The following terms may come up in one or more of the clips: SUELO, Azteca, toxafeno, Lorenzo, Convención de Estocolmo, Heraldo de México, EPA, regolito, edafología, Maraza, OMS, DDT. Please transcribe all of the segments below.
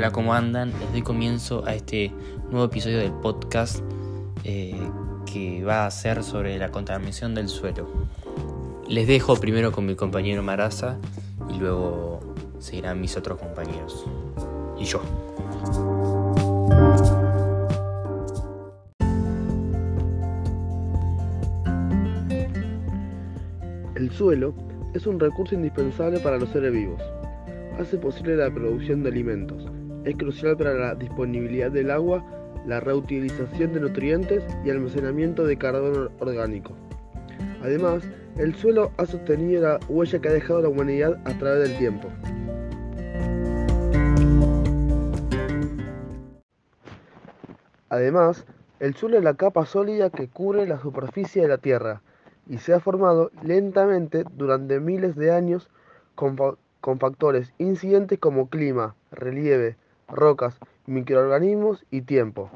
Hola, ¿cómo andan? Les doy comienzo a este nuevo episodio del podcast que va a ser sobre la contaminación del suelo. Les dejo primero con mi compañero Maraza y luego seguirán mis otros compañeros y yo. El suelo es un recurso indispensable para los seres vivos. Hace posible la producción de alimentos. Es crucial para la disponibilidad del agua, la reutilización de nutrientes y almacenamiento de carbono orgánico. Además, el suelo ha sostenido la huella que ha dejado la humanidad a través del tiempo. Además, el suelo es la capa sólida que cubre la superficie de la Tierra y se ha formado lentamente durante miles de años con factores incidentes como clima, relieve, rocas, microorganismos y tiempo.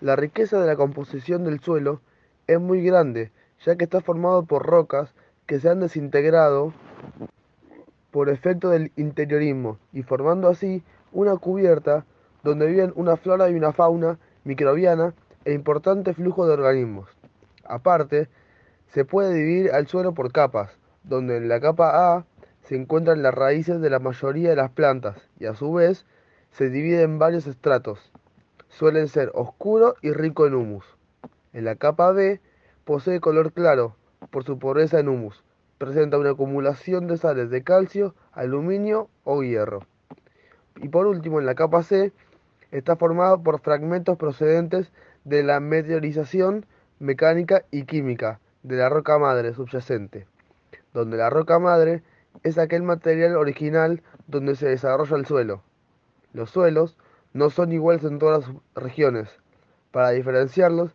La riqueza de la composición del suelo es muy grande, ya que está formado por rocas que se han desintegrado por efecto del interiorismo y formando así una cubierta donde viven una flora y una fauna microbiana e importante flujo de organismos. Aparte, se puede dividir al suelo por capas, donde en la capa A se encuentran las raíces de la mayoría de las plantas y a su vez se divide en varios estratos. Suelen ser oscuro y rico en humus. En la capa B posee color claro por su pobreza en humus. Presenta una acumulación de sales de calcio, aluminio o hierro. Y por último, en la capa C está formado por fragmentos procedentes de la meteorización mecánica y química de la roca madre subyacente, donde la roca madre es aquel material original donde se desarrolla el suelo. Los suelos no son iguales en todas las regiones. Para diferenciarlos,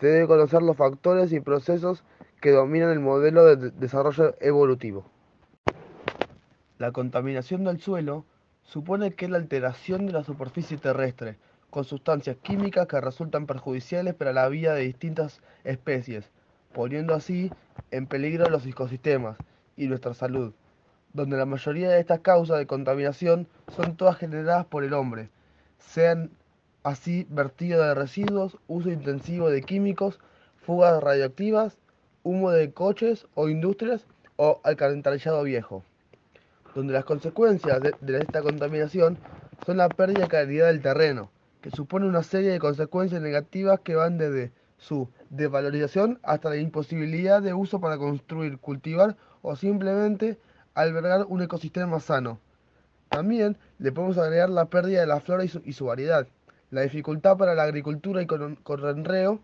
se debe conocer los factores y procesos que dominan el modelo de desarrollo evolutivo. La contaminación del suelo supone que es la alteración de la superficie terrestre con sustancias químicas que resultan perjudiciales para la vida de distintas especies, poniendo así en peligro los ecosistemas y nuestra salud, donde la mayoría de estas causas de contaminación son todas generadas por el hombre, sean así vertido de residuos, uso intensivo de químicos, fugas radioactivas, humo de coches o industrias o alcantarillado viejo, donde las consecuencias de esta contaminación son la pérdida de calidad del terreno, que supone una serie de consecuencias negativas que van desde su desvalorización hasta la imposibilidad de uso para construir, cultivar o simplemente albergar un ecosistema sano. También le podemos agregar la pérdida de la flora y su variedad, la dificultad para la agricultura y correnreo,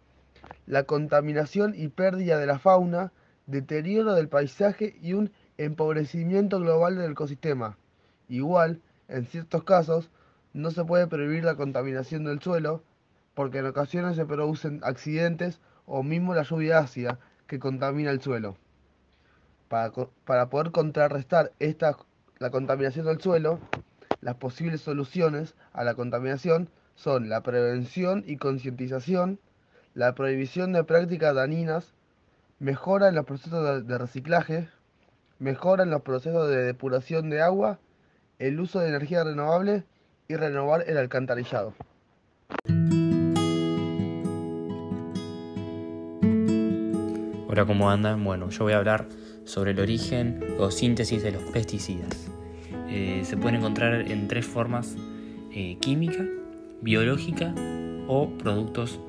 la contaminación y pérdida de la fauna, deterioro del paisaje y un empobrecimiento global del ecosistema. Igual, en ciertos casos, no se puede prohibir la contaminación del suelo, porque en ocasiones se producen accidentes o mismo la lluvia ácida que contamina el suelo. Para poder contrarrestar la contaminación del suelo, las posibles soluciones a la contaminación son la prevención y concientización, la prohibición de prácticas dañinas, mejora en los procesos de reciclaje, mejora en los procesos de depuración de agua, el uso de energía renovable y renovar el alcantarillado. Hola, ¿cómo andan? Bueno, yo voy a hablar sobre el origen o síntesis de los pesticidas. Se pueden encontrar en tres formas: química, biológica o productos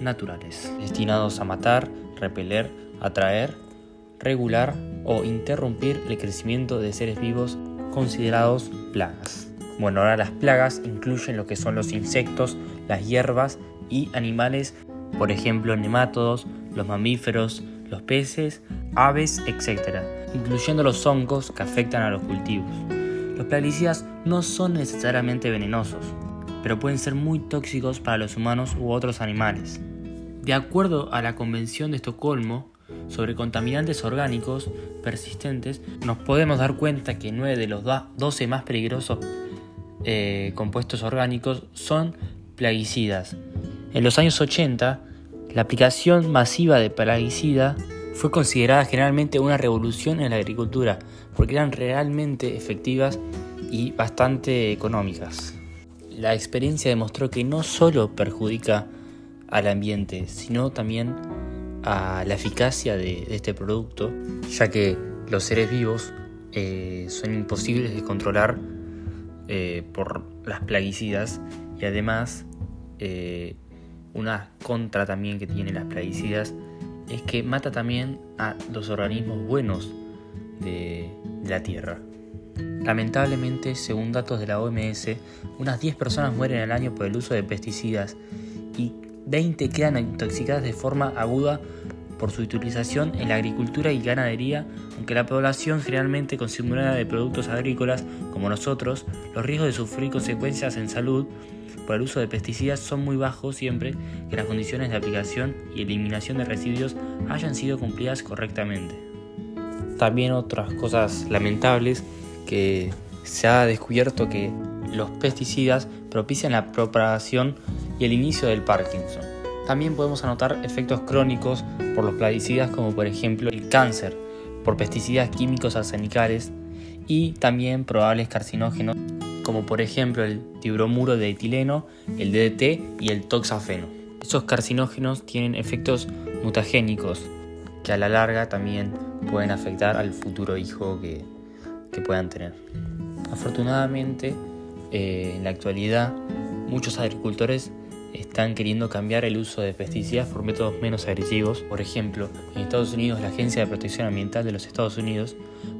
naturales, destinados a matar, repeler, atraer, regular o interrumpir el crecimiento de seres vivos considerados plagas. Bueno, ahora las plagas incluyen lo que son los insectos, las hierbas y animales, por ejemplo, nemátodos, los mamíferos, los peces, aves, etc., incluyendo los hongos que afectan a los cultivos. Los plaguicidas no son necesariamente venenosos, pero pueden ser muy tóxicos para los humanos u otros animales. De acuerdo a la Convención de Estocolmo sobre contaminantes orgánicos persistentes, nos podemos dar cuenta que 9 de los 12 más peligrosos compuestos orgánicos son plaguicidas. En los años 80, la aplicación masiva de plaguicida fue considerada generalmente una revolución en la agricultura, porque eran realmente efectivas y bastante económicas. la experiencia demostró que no solo perjudica al ambiente, sino también a la eficacia de este producto, ya que los seres vivos son imposibles de controlar por las plaguicidas, y además una contra también que tienen las plaguicidas es que mata también a los organismos buenos de la tierra. Lamentablemente, según datos de la OMS, unas 10 personas mueren al año por el uso de pesticidas y 20 quedan intoxicadas de forma aguda por su utilización en la agricultura y ganadería. Aunque la población generalmente consumirá de productos agrícolas como nosotros, los riesgos de sufrir consecuencias en salud por el uso de pesticidas son muy bajos siempre que las condiciones de aplicación y eliminación de residuos hayan sido cumplidas correctamente. También otras cosas lamentables que se ha descubierto que los pesticidas propician la propagación y el inicio del Parkinson. También podemos anotar efectos crónicos por los plaguicidas, como por ejemplo el cáncer por pesticidas químicos arsenicales, y también probables carcinógenos como por ejemplo el tibromuro de etileno, el DDT y el toxafeno. Estos carcinógenos tienen efectos mutagénicos que a la larga también pueden afectar al futuro hijo que puedan tener. Afortunadamente, en la actualidad muchos agricultores están queriendo cambiar el uso de pesticidas por métodos menos agresivos. Por ejemplo, en Estados Unidos, la Agencia de Protección Ambiental de los Estados Unidos,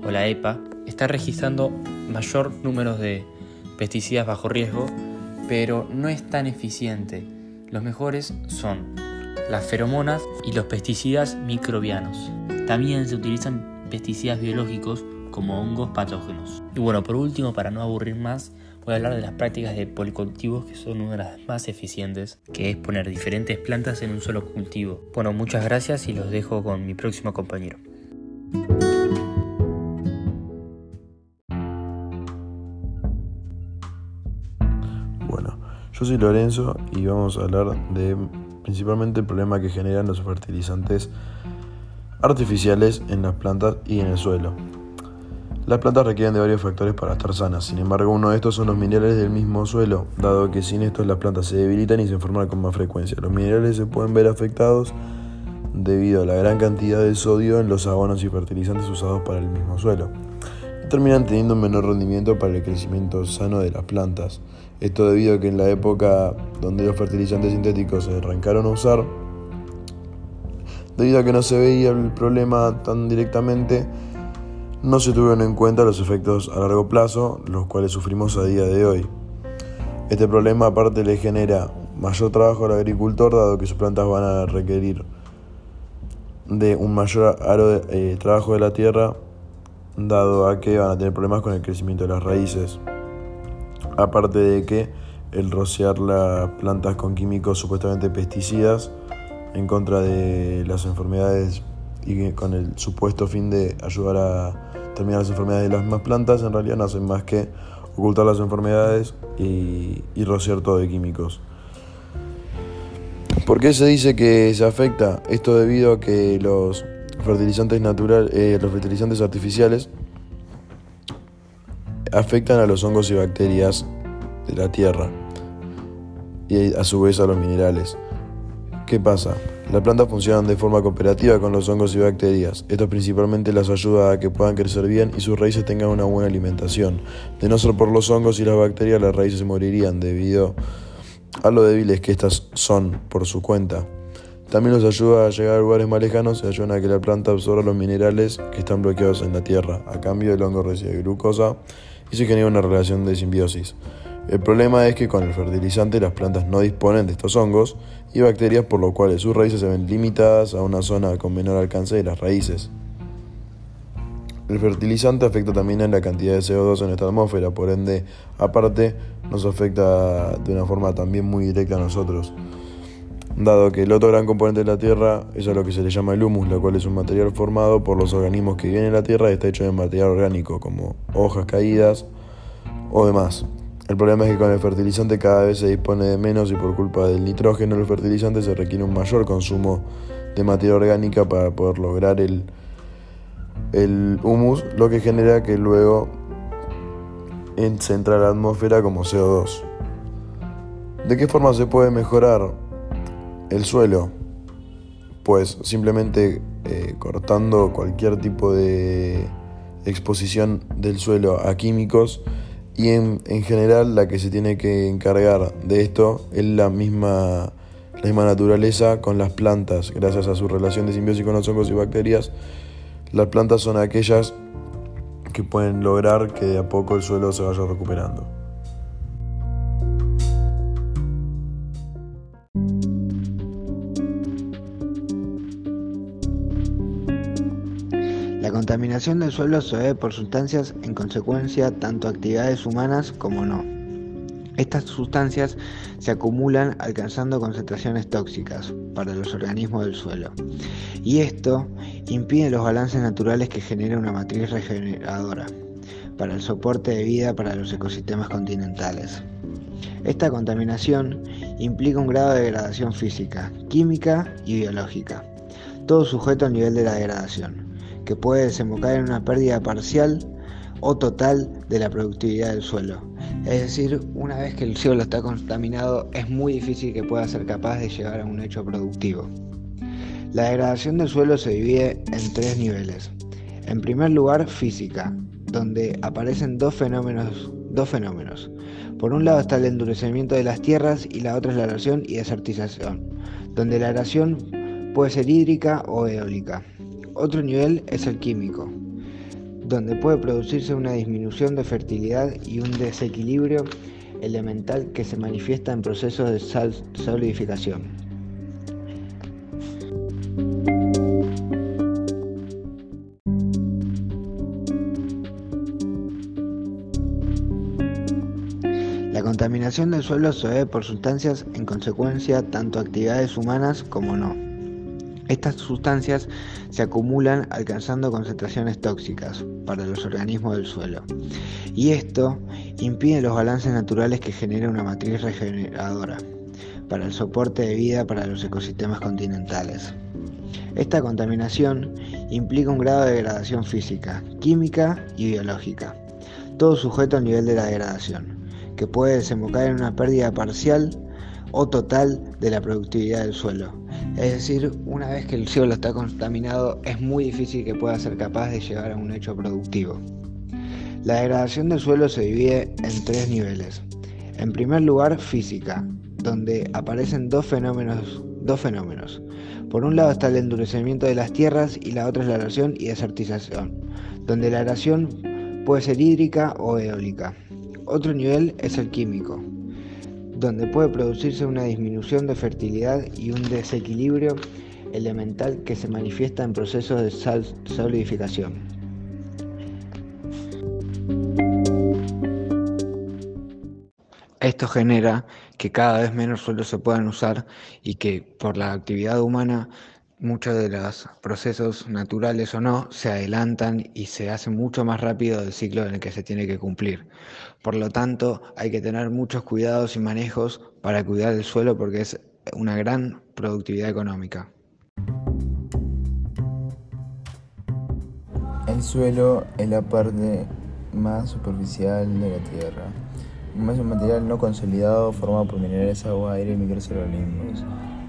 o la EPA, está registrando mayor número de pesticidas bajo riesgo, pero no es tan eficiente. Los mejores son las feromonas y los pesticidas microbianos. También se utilizan pesticidas biológicos como hongos patógenos. Y bueno, por último, para no aburrir más, voy a hablar de las prácticas de policultivos, que son una de las más eficientes, que es poner diferentes plantas en un solo cultivo. Bueno, muchas gracias y los dejo con mi próximo compañero. Bueno, yo soy Lorenzo y vamos a hablar de principalmente el problema que generan los fertilizantes artificiales en las plantas y en el suelo. Las plantas requieren de varios factores para estar sanas, sin embargo uno de estos son los minerales del mismo suelo, dado que sin estos las plantas se debilitan y se enferman con más frecuencia. Los minerales se pueden ver afectados debido a la gran cantidad de sodio en los abonos y fertilizantes usados para el mismo suelo, y terminan teniendo un menor rendimiento para el crecimiento sano de las plantas. Esto debido a que en la época donde los fertilizantes sintéticos se arrancaron a usar, debido a que no se veía el problema tan directamente, no se tuvieron en cuenta los efectos a largo plazo, los cuales sufrimos a día de hoy. Este problema aparte le genera mayor trabajo al agricultor, dado que sus plantas van a requerir de un mayor trabajo de la tierra, dado a que van a tener problemas con el crecimiento de las raíces. Aparte de que el rociar las plantas con químicos supuestamente pesticidas en contra de las enfermedades y con el supuesto fin de ayudar a terminar las enfermedades de las más plantas, en realidad no hacen más que ocultar las enfermedades y rociar todo de químicos. ¿Por qué se dice que se afecta? Esto debido a que los fertilizantes los fertilizantes artificiales afectan a los hongos y bacterias de la tierra y a su vez a los minerales. ¿Qué pasa? Las plantas funcionan de forma cooperativa con los hongos y bacterias. Esto principalmente las ayuda a que puedan crecer bien y sus raíces tengan una buena alimentación. De no ser por los hongos y las bacterias, las raíces se morirían debido a lo débiles que estas son por su cuenta. También los ayuda a llegar a lugares más lejanos y ayudan a que la planta absorba los minerales que están bloqueados en la tierra. A cambio, el hongo recibe glucosa y se genera una relación de simbiosis. El problema es que con el fertilizante las plantas no disponen de estos hongos y bacterias, por lo cual sus raíces se ven limitadas a una zona con menor alcance de las raíces. El fertilizante afecta también a la cantidad de CO2 en nuestra atmósfera, por ende, aparte, nos afecta de una forma también muy directa a nosotros, dado que el otro gran componente de la tierra es a lo que se le llama el humus, la cual es un material formado por los organismos que viven en la tierra y está hecho de material orgánico, como hojas caídas o demás. El problema es que con el fertilizante cada vez se dispone de menos y por culpa del nitrógeno en el fertilizante se requiere un mayor consumo de materia orgánica para poder lograr el humus, lo que genera que luego se entra a la atmósfera como CO2. ¿De qué forma se puede mejorar el suelo? Pues simplemente cortando cualquier tipo de exposición del suelo a químicos, y en general la que se tiene que encargar de esto es la misma naturaleza con las plantas. Gracias a su relación de simbiosis con los hongos y bacterias, las plantas son aquellas que pueden lograr que de a poco el suelo se vaya recuperando. La contaminación del suelo se debe por sustancias en consecuencia tanto a actividades humanas como no. Estas sustancias se acumulan alcanzando concentraciones tóxicas para los organismos del suelo, y esto impide los balances naturales que genera una matriz regeneradora para el soporte de vida para los ecosistemas continentales. Esta contaminación implica un grado de degradación física, química y biológica, todo sujeto al nivel de la degradación, que puede desembocar en una pérdida parcial o total de la productividad del suelo. Es decir, una vez que el suelo está contaminado, es muy difícil que pueda ser capaz de llegar a un hecho productivo. La degradación del suelo se divide en tres niveles. En primer lugar, física, donde aparecen dos fenómenos. Por un lado está el endurecimiento de las tierras y la otra es la erosión y desertización, donde la erosión puede ser hídrica o eólica. Otro nivel es el químico, donde puede producirse una disminución de fertilidad y un desequilibrio elemental que se manifiesta en procesos de solidificación. La contaminación del suelo se debe por sustancias en consecuencia tanto a actividades humanas como no. Estas sustancias se acumulan alcanzando concentraciones tóxicas para los organismos del suelo, y esto impide los balances naturales que genera una matriz regeneradora para el soporte de vida para los ecosistemas continentales. Esta contaminación implica un grado de degradación física, química y biológica, todo sujeto al nivel de la degradación, que puede desembocar en una pérdida parcial o total de la productividad del suelo. Es decir, una vez que el suelo está contaminado, es muy difícil que pueda ser capaz de llegar a un hecho productivo. La degradación del suelo se divide en tres niveles. En primer lugar, física, donde aparecen dos fenómenos. Por un lado está el endurecimiento de las tierras y la otra es la erosión y desertización, donde la erosión puede ser hídrica o eólica. Otro nivel es el químico, donde puede producirse una disminución de fertilidad y un desequilibrio elemental que se manifiesta en procesos de solidificación. Esto genera que cada vez menos suelos se puedan usar y que por la actividad humana muchos de los procesos naturales o no se adelantan y se hace mucho más rápido el ciclo en el que se tiene que cumplir. Por lo tanto, hay que tener muchos cuidados y manejos para cuidar el suelo porque es una gran productividad económica. El suelo es la parte más superficial de la tierra. Es un material no consolidado formado por minerales, agua, aire y microorganismos.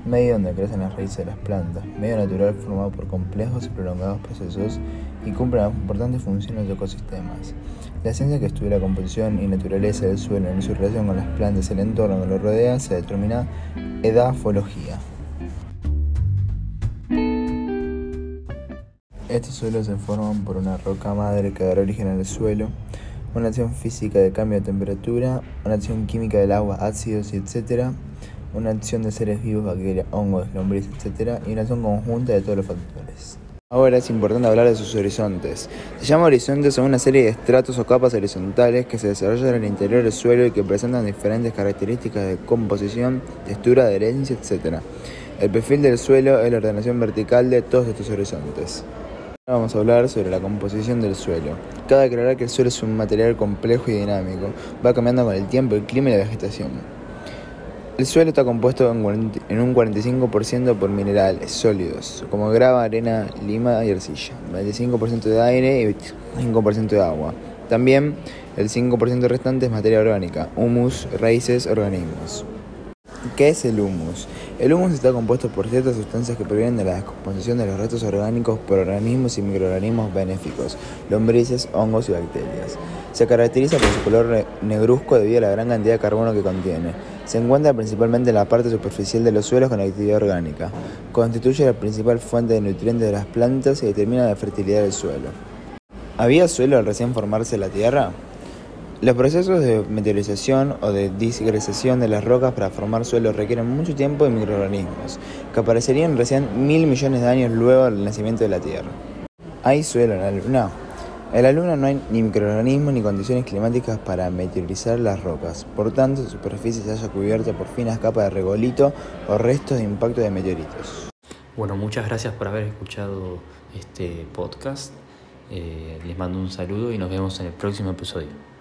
Medio donde crecen las raíces de las plantas, medio natural formado por complejos y prolongados procesos y cumple una importante función en los ecosistemas. La ciencia que estudia la composición y naturaleza del suelo en su relación con las plantas y el entorno que lo rodea se denomina edafología. Estos suelos se forman por una roca madre que da origen al suelo, una acción física de cambio de temperatura, una acción química del agua, ácidos y etc., una acción de seres vivos, bacterias, hongos, lombrices, etc., y una acción conjunta de todos los factores. Ahora es importante hablar de sus horizontes. Se llama horizontes a una serie de estratos o capas horizontales que se desarrollan en el interior del suelo y que presentan diferentes características de composición, textura, adherencia, etc. El perfil del suelo es la ordenación vertical de todos estos horizontes. Ahora vamos a hablar sobre la composición del suelo. Cabe aclarar que el suelo es un material complejo y dinámico. Va cambiando con el tiempo, el clima y la vegetación. El suelo está compuesto en un 45% por minerales sólidos, como grava, arena, lima y arcilla, 25% de aire y 5% de agua. También el 5% restante es materia orgánica, humus, raíces, organismos. ¿Qué es el humus? El humus está compuesto por ciertas sustancias que provienen de la descomposición de los restos orgánicos por organismos y microorganismos benéficos, lombrices, hongos y bacterias. Se caracteriza por su color negruzco debido a la gran cantidad de carbono que contiene. Se encuentra principalmente en la parte superficial de los suelos con actividad orgánica. Constituye la principal fuente de nutrientes de las plantas y determina la fertilidad del suelo. ¿Había suelo al recién formarse la tierra? Los procesos de meteorización o de disgregación de las rocas para formar suelos requieren mucho tiempo y microorganismos, que aparecerían recién 1.000 millones de años luego del nacimiento de la Tierra. ¿Hay suelo en la Luna? En la Luna no hay ni microorganismos ni condiciones climáticas para meteorizar las rocas, por tanto su superficie se halla cubierta por finas capas de regolito o restos de impacto de meteoritos. Bueno, muchas gracias por haber escuchado este podcast. Les mando un saludo y nos vemos en el próximo episodio.